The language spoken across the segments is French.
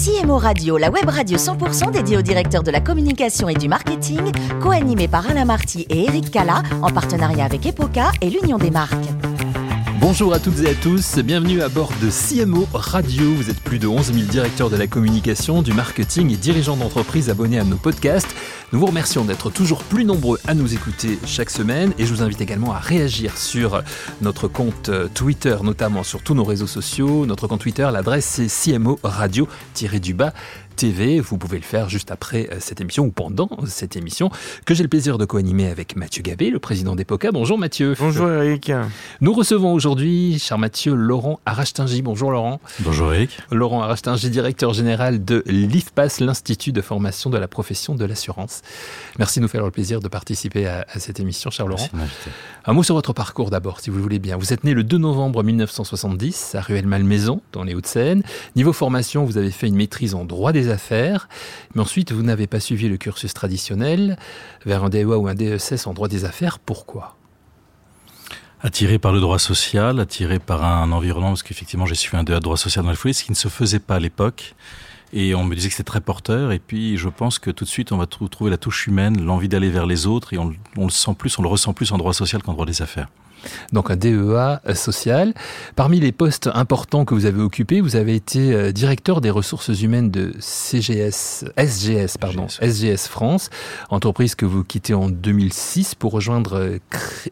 CMO Radio, la web radio 100% dédiée aux directeurs de la communication et du marketing, co-animée par Alain Marty et Eric Calla, en partenariat avec Epoca et l'Union des Marques. Bonjour à toutes et à tous, bienvenue à bord de CMO Radio. Vous êtes plus de 11 000 directeurs de la communication, du marketing et dirigeants d'entreprises abonnés à nos podcasts. Nous vous remercions d'être toujours plus nombreux à nous écouter chaque semaine et je vous invite également à réagir sur notre compte Twitter, notamment sur tous nos réseaux sociaux. Notre compte Twitter, l'adresse c'est CMO Radio-du-bas TV. Vous pouvez le faire juste après cette émission ou pendant cette émission que j'ai le plaisir de co-animer avec Mathieu Gabet, le président d'Epoca. Bonjour Mathieu. Bonjour Eric. Nous recevons aujourd'hui, cher Mathieu, Laurent Arachtingi. Bonjour Laurent. Bonjour Eric. Laurent Arachtingi, directeur général de l'IFPASS, l'Institut de formation de la profession de l'assurance. Merci de nous faire le plaisir de participer à cette émission, cher Laurent. Un mot sur votre parcours d'abord, si vous le voulez bien. Vous êtes né le 2 novembre 1970 à Rueil-Malmaison, dans les Hauts-de-Seine. Niveau formation, vous avez fait une maîtrise en droit des affaires, mais ensuite vous n'avez pas suivi le cursus traditionnel vers un DEA ou un DESS en droit des affaires. Pourquoi ? Attiré par le droit social, attiré par un environnement, parce qu'effectivement j'ai suivi un DEA droit social dans la foulée, ce qui ne se faisait pas à l'époque. Et on me disait que c'était très porteur. Et puis, je pense que tout de suite, on va trouver la touche humaine, l'envie d'aller vers les autres. Et on le sent plus, on le ressent plus en droit social qu'en droit des affaires. Donc un DEA social. Parmi les postes importants que vous avez occupés, vous avez été directeur des ressources humaines de SGS France, entreprise que vous quittez en 2006 pour rejoindre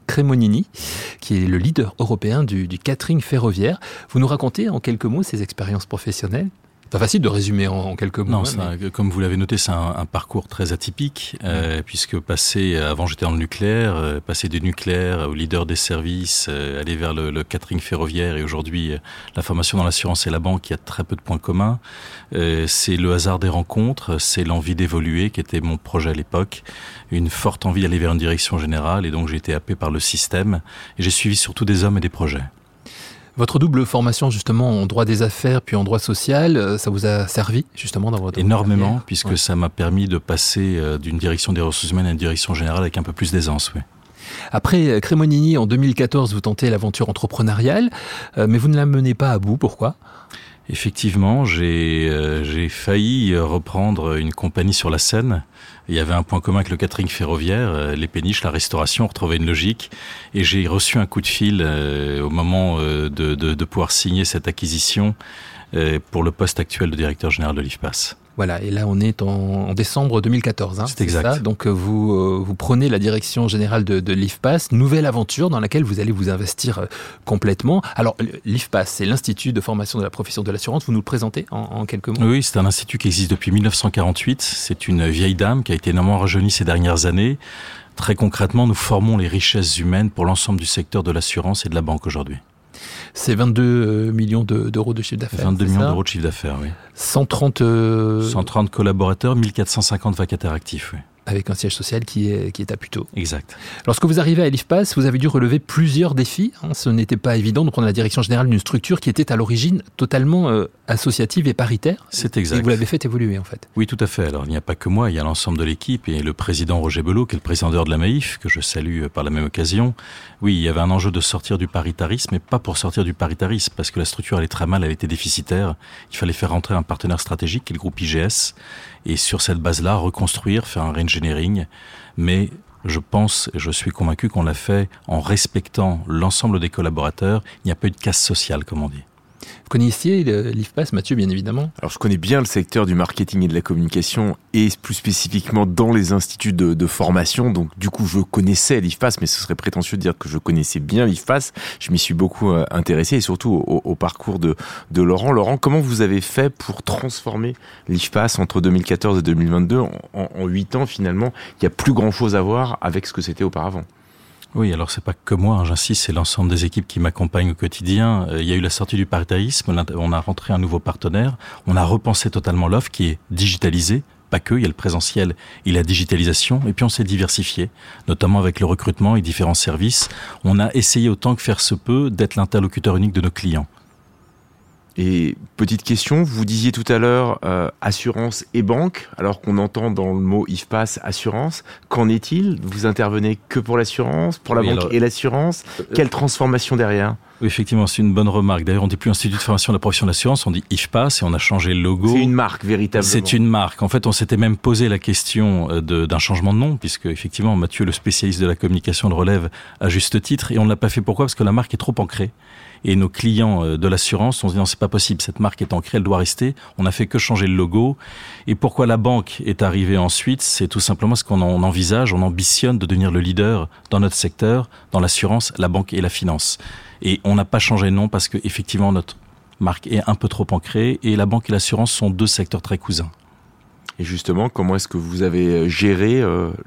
Cremonini, qui est le leader européen du catering ferroviaire. Vous nous racontez en quelques mots ces expériences professionnelles ? Pas facile de résumer en quelques mots. Non, comme vous l'avez noté, c'est un parcours très atypique, puisque avant j'étais dans le nucléaire, passer du nucléaire au leader des services, aller vers le catering ferroviaire et aujourd'hui la formation dans l'assurance et la banque, il y a très peu de points communs. C'est le hasard des rencontres, c'est l'envie d'évoluer qui était mon projet à l'époque, une forte envie d'aller vers une direction générale et donc j'ai été happé par le système et j'ai suivi surtout des hommes et des projets. Votre double formation justement en droit des affaires puis en droit social, ça vous a servi justement dans votre carrière ? Énormément, puisque ça m'a permis de passer d'une direction des ressources humaines à une direction générale avec un peu plus d'aisance, oui. Après Cremonini, en 2014, vous tentez l'aventure entrepreneuriale, mais vous ne la menez pas à bout, pourquoi ? Effectivement, j'ai failli reprendre une compagnie sur la Seine. Il y avait un point commun avec le catering ferroviaire, les péniches, la restauration, on retrouvait une logique. Et j'ai reçu un coup de fil au moment de pouvoir signer cette acquisition pour le poste actuel de directeur général de l'IFPASS. Voilà, et là on est en décembre 2014. C'est exact. Ça. Donc vous prenez la direction générale de l'IFPASS, nouvelle aventure dans laquelle vous allez vous investir complètement. Alors l'IFPASS, c'est l'Institut de formation de la profession de l'assurance, vous nous le présentez en quelques mots ? Oui, c'est un institut qui existe depuis 1948, c'est une vieille dame qui a été énormément rajeunie ces dernières années. Très concrètement, nous formons les richesses humaines pour l'ensemble du secteur de l'assurance et de la banque aujourd'hui. C'est 22 millions d'euros de chiffre d'affaires. 22 millions d'euros de chiffre d'affaires, oui. 130 collaborateurs, 1450 vacataires actifs, oui. Avec un siège social qui est à Puteaux. Exact. Lorsque vous arrivez à l'IFPASS, vous avez dû relever plusieurs défis. Ce n'était pas évident de prendre la direction générale d'une structure qui était à l'origine totalement associative et paritaire. C'est exact. Et vous l'avez fait évoluer en fait. Oui, tout à fait. Alors il n'y a pas que moi, il y a l'ensemble de l'équipe et le président Roger Belot, qui est le président de la Maif, que je salue par la même occasion. Oui, il y avait un enjeu de sortir du paritarisme, mais pas pour sortir du paritarisme, parce que la structure allait très mal, elle était déficitaire. Il fallait faire rentrer un partenaire stratégique, qui est le groupe IGS, et sur cette base-là, reconstruire, faire un mais je pense et je suis convaincu qu'on l'a fait en respectant l'ensemble des collaborateurs. Il n'y a pas eu de casse sociale, comme on dit. Vous connaissiez l'IFPASS, Mathieu, bien évidemment. Alors, je connais bien le secteur du marketing et de la communication et plus spécifiquement dans les instituts de formation. Donc, du coup, je connaissais l'IFPASS, mais ce serait prétentieux de dire que je connaissais bien l'IFPASS. Je m'y suis beaucoup intéressé et surtout au parcours de Laurent. Laurent, comment vous avez fait pour transformer l'IFPASS entre 2014 et 2022 en 8 ans, finalement, il n'y a plus grand-chose à voir avec ce que c'était auparavant. Oui, alors c'est pas que moi, j'insiste, c'est l'ensemble des équipes qui m'accompagnent au quotidien. Il y a eu la sortie du paritarisme, on a rentré un nouveau partenaire, on a repensé totalement l'offre qui est digitalisée, pas que, il y a le présentiel et la digitalisation, et puis on s'est diversifié, notamment avec le recrutement et différents services. On a essayé autant que faire se peut d'être l'interlocuteur unique de nos clients. Et petite question, vous disiez tout à l'heure assurance et banque, alors qu'on entend dans le mot IFPASS assurance. Qu'en est-il ? Vous intervenez que pour l'assurance, pour la banque et l'assurance ? Quelle transformation derrière ? Oui, effectivement, c'est une bonne remarque. D'ailleurs, on ne dit plus Institut de formation de la profession d'assurance, on dit IFPASS et on a changé le logo. C'est une marque, véritablement. C'est une marque. En fait, on s'était même posé la question d'un changement de nom, puisque effectivement, Mathieu, le spécialiste de la communication, le relève à juste titre. Et on ne l'a pas fait. Pourquoi ? Parce que la marque est trop ancrée. Et nos clients de l'assurance ont dit non, c'est pas possible, cette marque est ancrée, elle doit rester. On n'a fait que changer le logo. Et pourquoi la banque est arrivée ensuite ? C'est tout simplement ce qu'on envisage, on ambitionne de devenir le leader dans notre secteur, dans l'assurance, la banque et la finance. Et on n'a pas changé de nom parce que effectivement notre marque est un peu trop ancrée et la banque et l'assurance sont deux secteurs très cousins. Et justement, comment est-ce que vous avez géré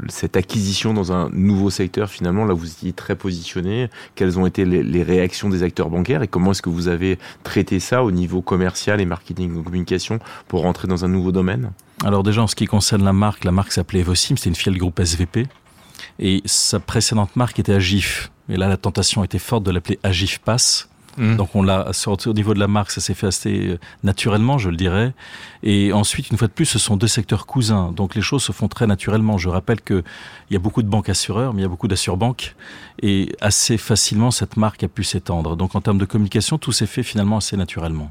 cette acquisition dans un nouveau secteur ? Finalement, là, vous étiez très positionné. Quelles ont été les réactions des acteurs bancaires ? Et comment est-ce que vous avez traité ça au niveau commercial et marketing et communication pour rentrer dans un nouveau domaine ? Alors déjà, en ce qui concerne la marque s'appelait Evosim, c'était une filiale groupe SVP. Et sa précédente marque était Agif. Et là, la tentation était forte de l'appeler IFPASS. Donc on l'a sorti au niveau de la marque, ça s'est fait assez naturellement, je le dirais. Et ensuite, une fois de plus, ce sont deux secteurs cousins, donc les choses se font très naturellement. Je rappelle que il y a beaucoup de banques assureurs, mais il y a beaucoup d'assure-banques, et assez facilement cette marque a pu s'étendre. Donc en termes de communication, tout s'est fait finalement assez naturellement.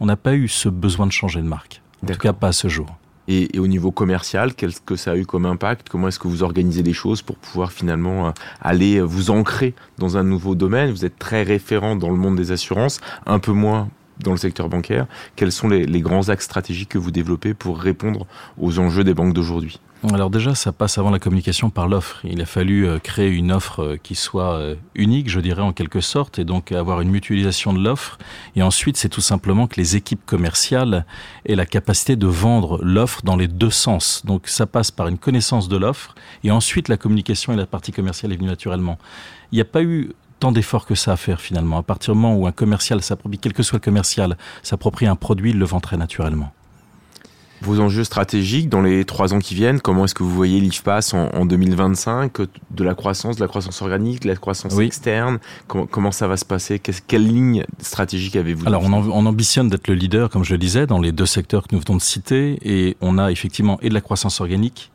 On n'a pas eu ce besoin de changer de marque, en tout cas pas à ce jour. Et au niveau commercial, qu'est-ce que ça a eu comme impact ? Comment est-ce que vous organisez les choses pour pouvoir finalement aller vous ancrer dans un nouveau domaine ? Vous êtes très référent dans le monde des assurances, un peu moins dans le secteur bancaire. Quels sont les grands axes stratégiques que vous développez pour répondre aux enjeux des banques d'aujourd'hui ? Alors déjà, ça passe avant la communication par l'offre. Il a fallu créer une offre qui soit unique, je dirais en quelque sorte, et donc avoir une mutualisation de l'offre. Et ensuite, c'est tout simplement que les équipes commerciales aient la capacité de vendre l'offre dans les deux sens. Donc ça passe par une connaissance de l'offre, et ensuite la communication et la partie commerciale est venue naturellement. Il n'y a pas eu tant d'efforts que ça à faire finalement. À partir du moment où un commercial s'approprie, quel que soit le commercial, s'approprie un produit, il le vend très naturellement. Vos enjeux stratégiques dans les 3 ans qui viennent, comment est-ce que vous voyez l'IFPASS en 2025, de la croissance organique, de la croissance externe, comment ça va se passer ? Quelle ligne stratégique avez-vous ? Alors on ambitionne d'être le leader, comme je le disais, dans les deux secteurs que nous venons de citer, et on a effectivement et de la croissance organique,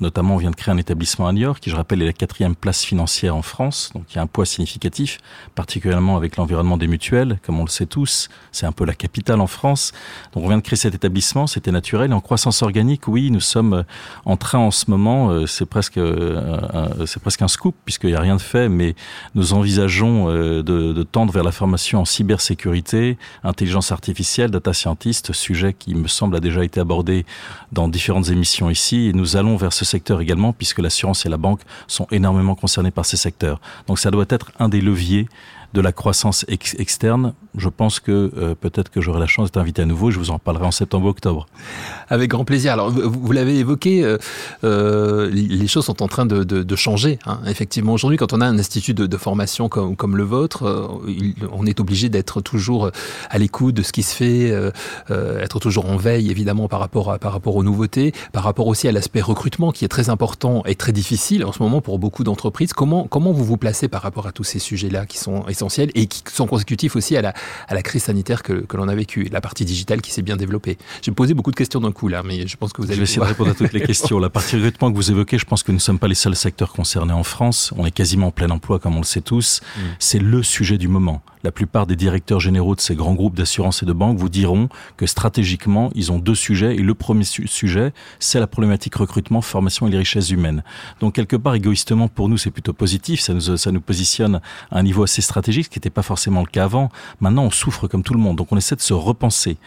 notamment on vient de créer un établissement à Niort, qui je rappelle est la 4e place financière en France, donc il y a un poids significatif, particulièrement avec l'environnement des mutuelles, comme on le sait tous, c'est un peu la capitale en France, donc on vient de créer cet établissement, c'était naturel, et en croissance organique, oui, nous sommes en train en ce moment, c'est presque un scoop, puisqu'il n'y a rien de fait, mais nous envisageons de tendre vers la formation en cybersécurité, intelligence artificielle, data scientist, sujet qui me semble a déjà été abordé dans différentes émissions ici, et nous allons vers ce secteur également, puisque l'assurance et la banque sont énormément concernés par ces secteurs. Donc ça doit être un des leviers de la croissance externe. Je pense que peut-être que j'aurai la chance d'être invité à nouveau et je vous en parlerai en septembre-octobre. Avec grand plaisir. Alors vous l'avez évoqué, les choses sont en train de changer. Hein. Effectivement, aujourd'hui, quand on a un institut de formation comme le vôtre, on est obligé d'être toujours à l'écoute de ce qui se fait, être toujours en veille, évidemment, par rapport aux nouveautés, par rapport aussi à l'aspect recrutement qui est très important et très difficile en ce moment pour beaucoup d'entreprises. Comment vous vous placez par rapport à tous ces sujets-là qui sont essentiels et qui sont consécutifs aussi à la crise sanitaire que l'on a vécue, la partie digitale qui s'est bien développée. J'ai posé beaucoup de questions d'un coup là, mais je pense que vous allez pouvoir essayer de répondre à toutes les questions. La partie recrutement que vous évoquez, je pense que nous ne sommes pas les seuls secteurs concernés en France. On est quasiment en plein emploi, comme on le sait tous. C'est le sujet du moment. La plupart des directeurs généraux de ces grands groupes d'assurance et de banque vous diront que stratégiquement, ils ont 2 sujets. Et le premier sujet, c'est la problématique recrutement, formation et les richesses humaines. Donc quelque part, égoïstement, pour nous, c'est plutôt positif. Ça nous positionne à un niveau assez stratégique, ce qui n'était pas forcément le cas avant. Maintenant, on souffre comme tout le monde. Donc on essaie de se repenser.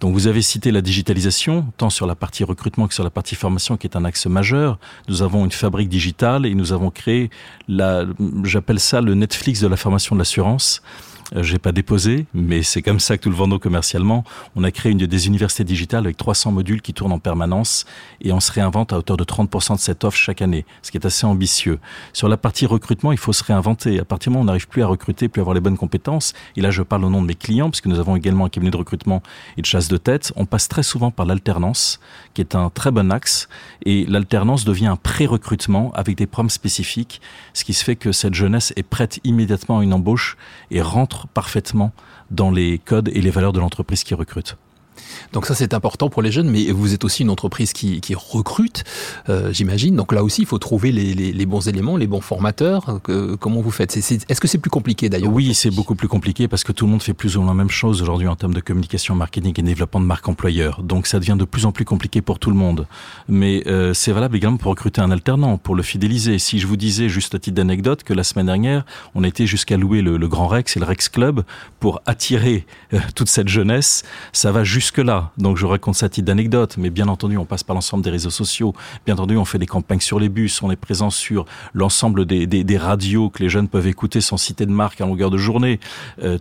Donc vous avez cité la digitalisation, tant sur la partie recrutement que sur la partie formation, qui est un axe majeur. Nous avons une fabrique digitale et nous avons créé j'appelle ça le Netflix de la formation de l'assurance. J'ai pas déposé, mais c'est comme ça que nous le vendons commercialement. On a créé des universités digitales avec 300 modules qui tournent en permanence et on se réinvente à hauteur de 30% de cette offre chaque année, ce qui est assez ambitieux. Sur la partie recrutement, il faut se réinventer. À partir du moment où on n'arrive plus à recruter, plus à avoir les bonnes compétences, et là je parle au nom de mes clients, puisque nous avons également un cabinet de recrutement et de chasse de tête, on passe très souvent par l'alternance, qui est un très bon axe, et l'alternance devient un pré-recrutement avec des programmes spécifiques, ce qui se fait que cette jeunesse est prête immédiatement à une embauche et rentre parfaitement dans les codes et les valeurs de l'entreprise qui recrute. Donc ça, c'est important pour les jeunes, mais vous êtes aussi une entreprise qui recrute, j'imagine. Donc là aussi, il faut trouver les bons éléments, les bons formateurs. Comment vous faites ? Est-ce que c'est plus compliqué d'ailleurs ? Oui, c'est beaucoup plus compliqué parce que tout le monde fait plus ou moins la même chose aujourd'hui en termes de communication, marketing et développement de marque employeur. Donc ça devient de plus en plus compliqué pour tout le monde. Mais c'est valable également pour recruter un alternant, pour le fidéliser. Si je vous disais, juste à titre d'anecdote, que la semaine dernière, on était jusqu'à louer le Grand Rex et le Rex Club pour attirer toute cette jeunesse, ça va jusque-là. Donc je raconte ça à titre d'anecdote, mais bien entendu, on passe par l'ensemble des réseaux sociaux. Bien entendu, on fait des campagnes sur les bus, on est présent sur l'ensemble des radios que les jeunes peuvent écouter sans citer de marque à longueur de journée.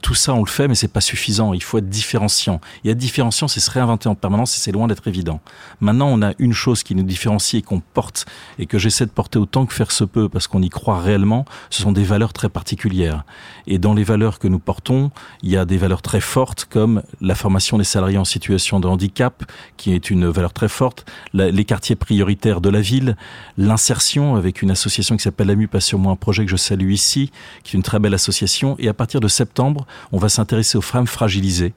Tout ça, on le fait, mais c'est pas suffisant. Il faut être différenciant. Et être différenciant, c'est se réinventer en permanence et c'est loin d'être évident. Maintenant, on a une chose qui nous différencie et qu'on porte et que j'essaie de porter autant que faire se peut parce qu'on y croit réellement, ce sont des valeurs très particulières. Et dans les valeurs que nous portons, il y a des valeurs très fortes comme la formation des salariés en situation de handicap, qui est une valeur très forte, les quartiers prioritaires de la ville, l'insertion avec une association qui s'appelle Amu, pas sur moi, un projet que je salue ici, qui est une très belle association. Et à partir de septembre, on va s'intéresser aux femmes fragilisées.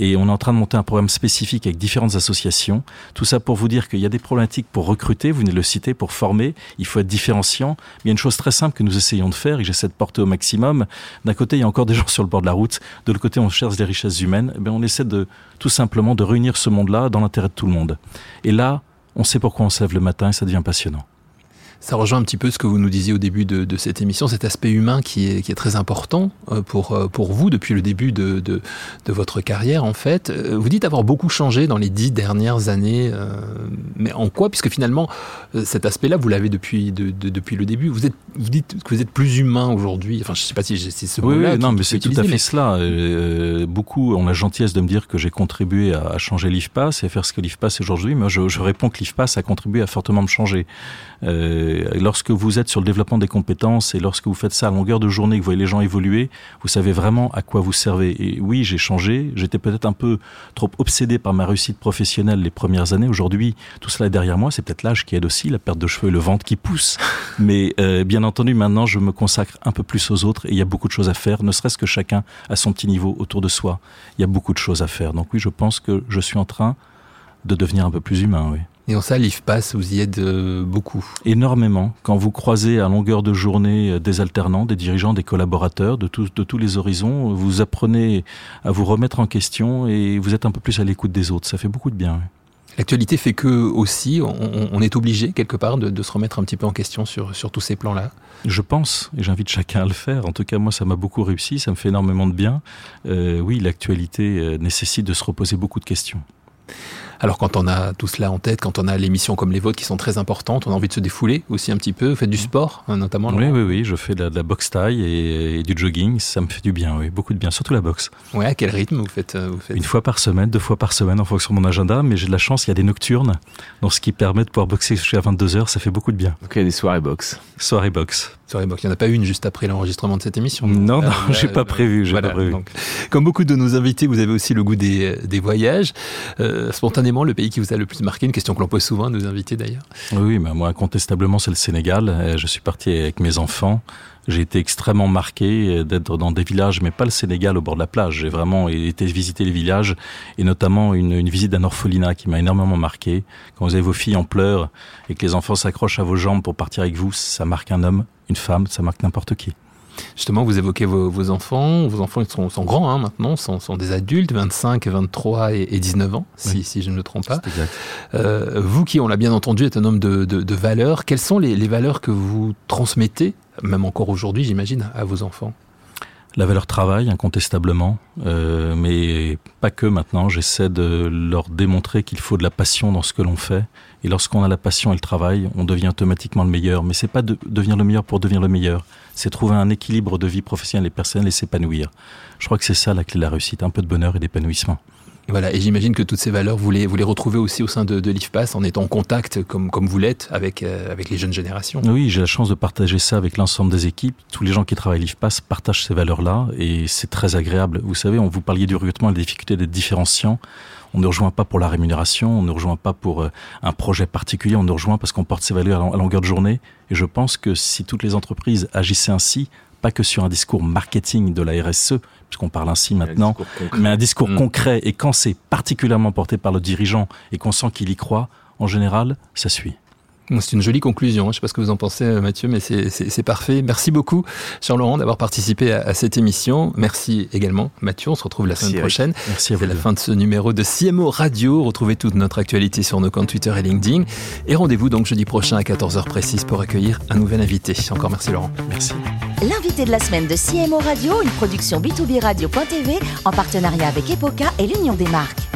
Et on est en train de monter un programme spécifique avec différentes associations. Tout ça pour vous dire qu'il y a des problématiques pour recruter, vous venez de le citer, pour former. Il faut être différenciant. Il y a une chose très simple que nous essayons de faire et que j'essaie de porter au maximum. D'un côté, il y a encore des gens sur le bord de la route. De l'autre côté, on cherche des richesses humaines. Et bien, on essaie de tout simplement de réunir ce monde-là dans l'intérêt de tout le monde. Et là, on sait pourquoi on se lève le matin et ça devient passionnant. Ça rejoint un petit peu ce que vous nous disiez au début de cette émission, cet aspect humain qui est très important pour vous depuis le début de votre carrière en fait. Vous dites avoir beaucoup changé dans les 10 dernières années, mais en quoi ? Puisque finalement, cet aspect-là, vous l'avez depuis le début. Vous dites que vous êtes plus humain aujourd'hui. Enfin, je ne sais pas si c'est ce mot-là. Oui, non, mais c'est tout à fait cela. Beaucoup ont la gentillesse de me dire que j'ai contribué à changer l'IFPASS et faire ce que l'IFPASS est aujourd'hui. Mais je réponds que l'IFPASS a contribué à fortement me changer. Lorsque vous êtes sur le développement des compétences et lorsque vous faites ça à longueur de journée, que vous voyez les gens évoluer, vous savez vraiment à quoi vous servez. Et oui, j'ai changé, j'étais peut-être un peu trop obsédé par ma réussite professionnelle les premières années. Aujourd'hui, tout cela est derrière moi, c'est peut-être l'âge qui aide aussi, la perte de cheveux et le ventre qui pousse. Mais bien entendu, maintenant, je me consacre un peu plus aux autres et il y a beaucoup de choses à faire, ne serait-ce que chacun à son petit niveau autour de soi. Il y a beaucoup de choses à faire. Donc oui, je pense que je suis en train de devenir un peu plus humain, oui. Et en ça, l'IFPASS vous y aide beaucoup. Énormément. Quand vous croisez à longueur de journée des alternants, des dirigeants, des collaborateurs de tous les horizons, vous apprenez à vous remettre en question et vous êtes un peu plus à l'écoute des autres. Ça fait beaucoup de bien. Oui. L'actualité fait que aussi, on est obligé quelque part de se remettre un petit peu en question sur tous ces plans-là. Je pense, et j'invite chacun à le faire. En tout cas, moi, ça m'a beaucoup réussi, ça me fait énormément de bien. Oui, l'actualité nécessite de se reposer beaucoup de questions. Alors quand on a tout cela en tête, quand on a les missions comme les vôtres qui sont très importantes, on a envie de se défouler aussi un petit peu. Vous faites du sport notamment? Oui, je fais de la boxe thaï et du jogging, ça me fait du bien, oui, beaucoup de bien, surtout la boxe. Ouais, à quel rythme vous faites? 1 fois par semaine, 2 fois par semaine en fonction de mon agenda, mais j'ai de la chance, il y a des nocturnes, donc ce qui permet de pouvoir boxer jusqu'à 22h, ça fait beaucoup de bien. Donc il y a des soirées boxe. Soirée boxe, il n'y en a pas une juste après l'enregistrement de cette émission? Non, j'ai pas prévu. Donc, comme beaucoup de nos invités, vous avez aussi le goût des voyages. Spontanément, le pays qui vous a le plus marqué, une question que l'on pose souvent à nos invités d'ailleurs. Oui, mais moi incontestablement c'est le Sénégal. Je suis parti avec mes enfants. J'ai été extrêmement marqué d'être dans des villages, mais pas le Sénégal au bord de la plage. J'ai vraiment été visiter les villages, et notamment une visite d'un orphelinat qui m'a énormément marqué. Quand vous avez vos filles en pleurs et que les enfants s'accrochent à vos jambes pour partir avec vous, ça marque un homme, une femme, ça marque n'importe qui. Justement, vous évoquez vos enfants. Vos enfants sont grands hein, maintenant, sont des adultes, 25, 23 et 19 ans, si je ne me trompe pas. C'est exact. Vous qui, on l'a bien entendu, êtes un homme de valeurs, quelles sont les valeurs que vous transmettez, même encore aujourd'hui, j'imagine, à vos enfants ? La valeur travail, incontestablement, mais pas que maintenant. J'essaie de leur démontrer qu'il faut de la passion dans ce que l'on fait. Et lorsqu'on a la passion et le travail, on devient automatiquement le meilleur. Mais c'est pas devenir le meilleur pour devenir le meilleur. C'est trouver un équilibre de vie professionnelle et personnelle et s'épanouir. Je crois que c'est ça la clé de la réussite, un peu de bonheur et d'épanouissement. Voilà, et j'imagine que toutes ces valeurs, vous les retrouvez aussi au sein de l'IFPASS, en étant en contact, comme vous l'êtes, avec les jeunes générations. Oui, j'ai la chance de partager ça avec l'ensemble des équipes. Tous les gens qui travaillent à l'IFPASS partagent ces valeurs-là, et c'est très agréable. Vous savez, on vous parliez du recrutement et de la difficulté d'être différenciant. On ne rejoint pas pour la rémunération, on ne rejoint pas pour un projet particulier, on nous rejoint parce qu'on porte ces valeurs à longueur de journée. Et je pense que si toutes les entreprises agissaient ainsi, pas que sur un discours marketing de la RSE, puisqu'on parle ainsi maintenant, mais un discours concret. Et quand c'est particulièrement porté par le dirigeant et qu'on sent qu'il y croit, en général, ça suit. C'est une jolie conclusion, je ne sais pas ce que vous en pensez Mathieu, mais c'est parfait. Merci beaucoup Jean-Laurent d'avoir participé à cette émission. Merci également Mathieu, on se retrouve la semaine prochaine. Merci à vous. C'est la fin de ce numéro de CMO Radio. Retrouvez toute notre actualité sur nos comptes Twitter et LinkedIn. Et rendez-vous donc jeudi prochain à 14h précise pour accueillir un nouvel invité. Encore merci Laurent. Merci. L'invité de la semaine de CMO Radio, une production B2B Radio.tv en partenariat avec Epoca et l'Union des Marques.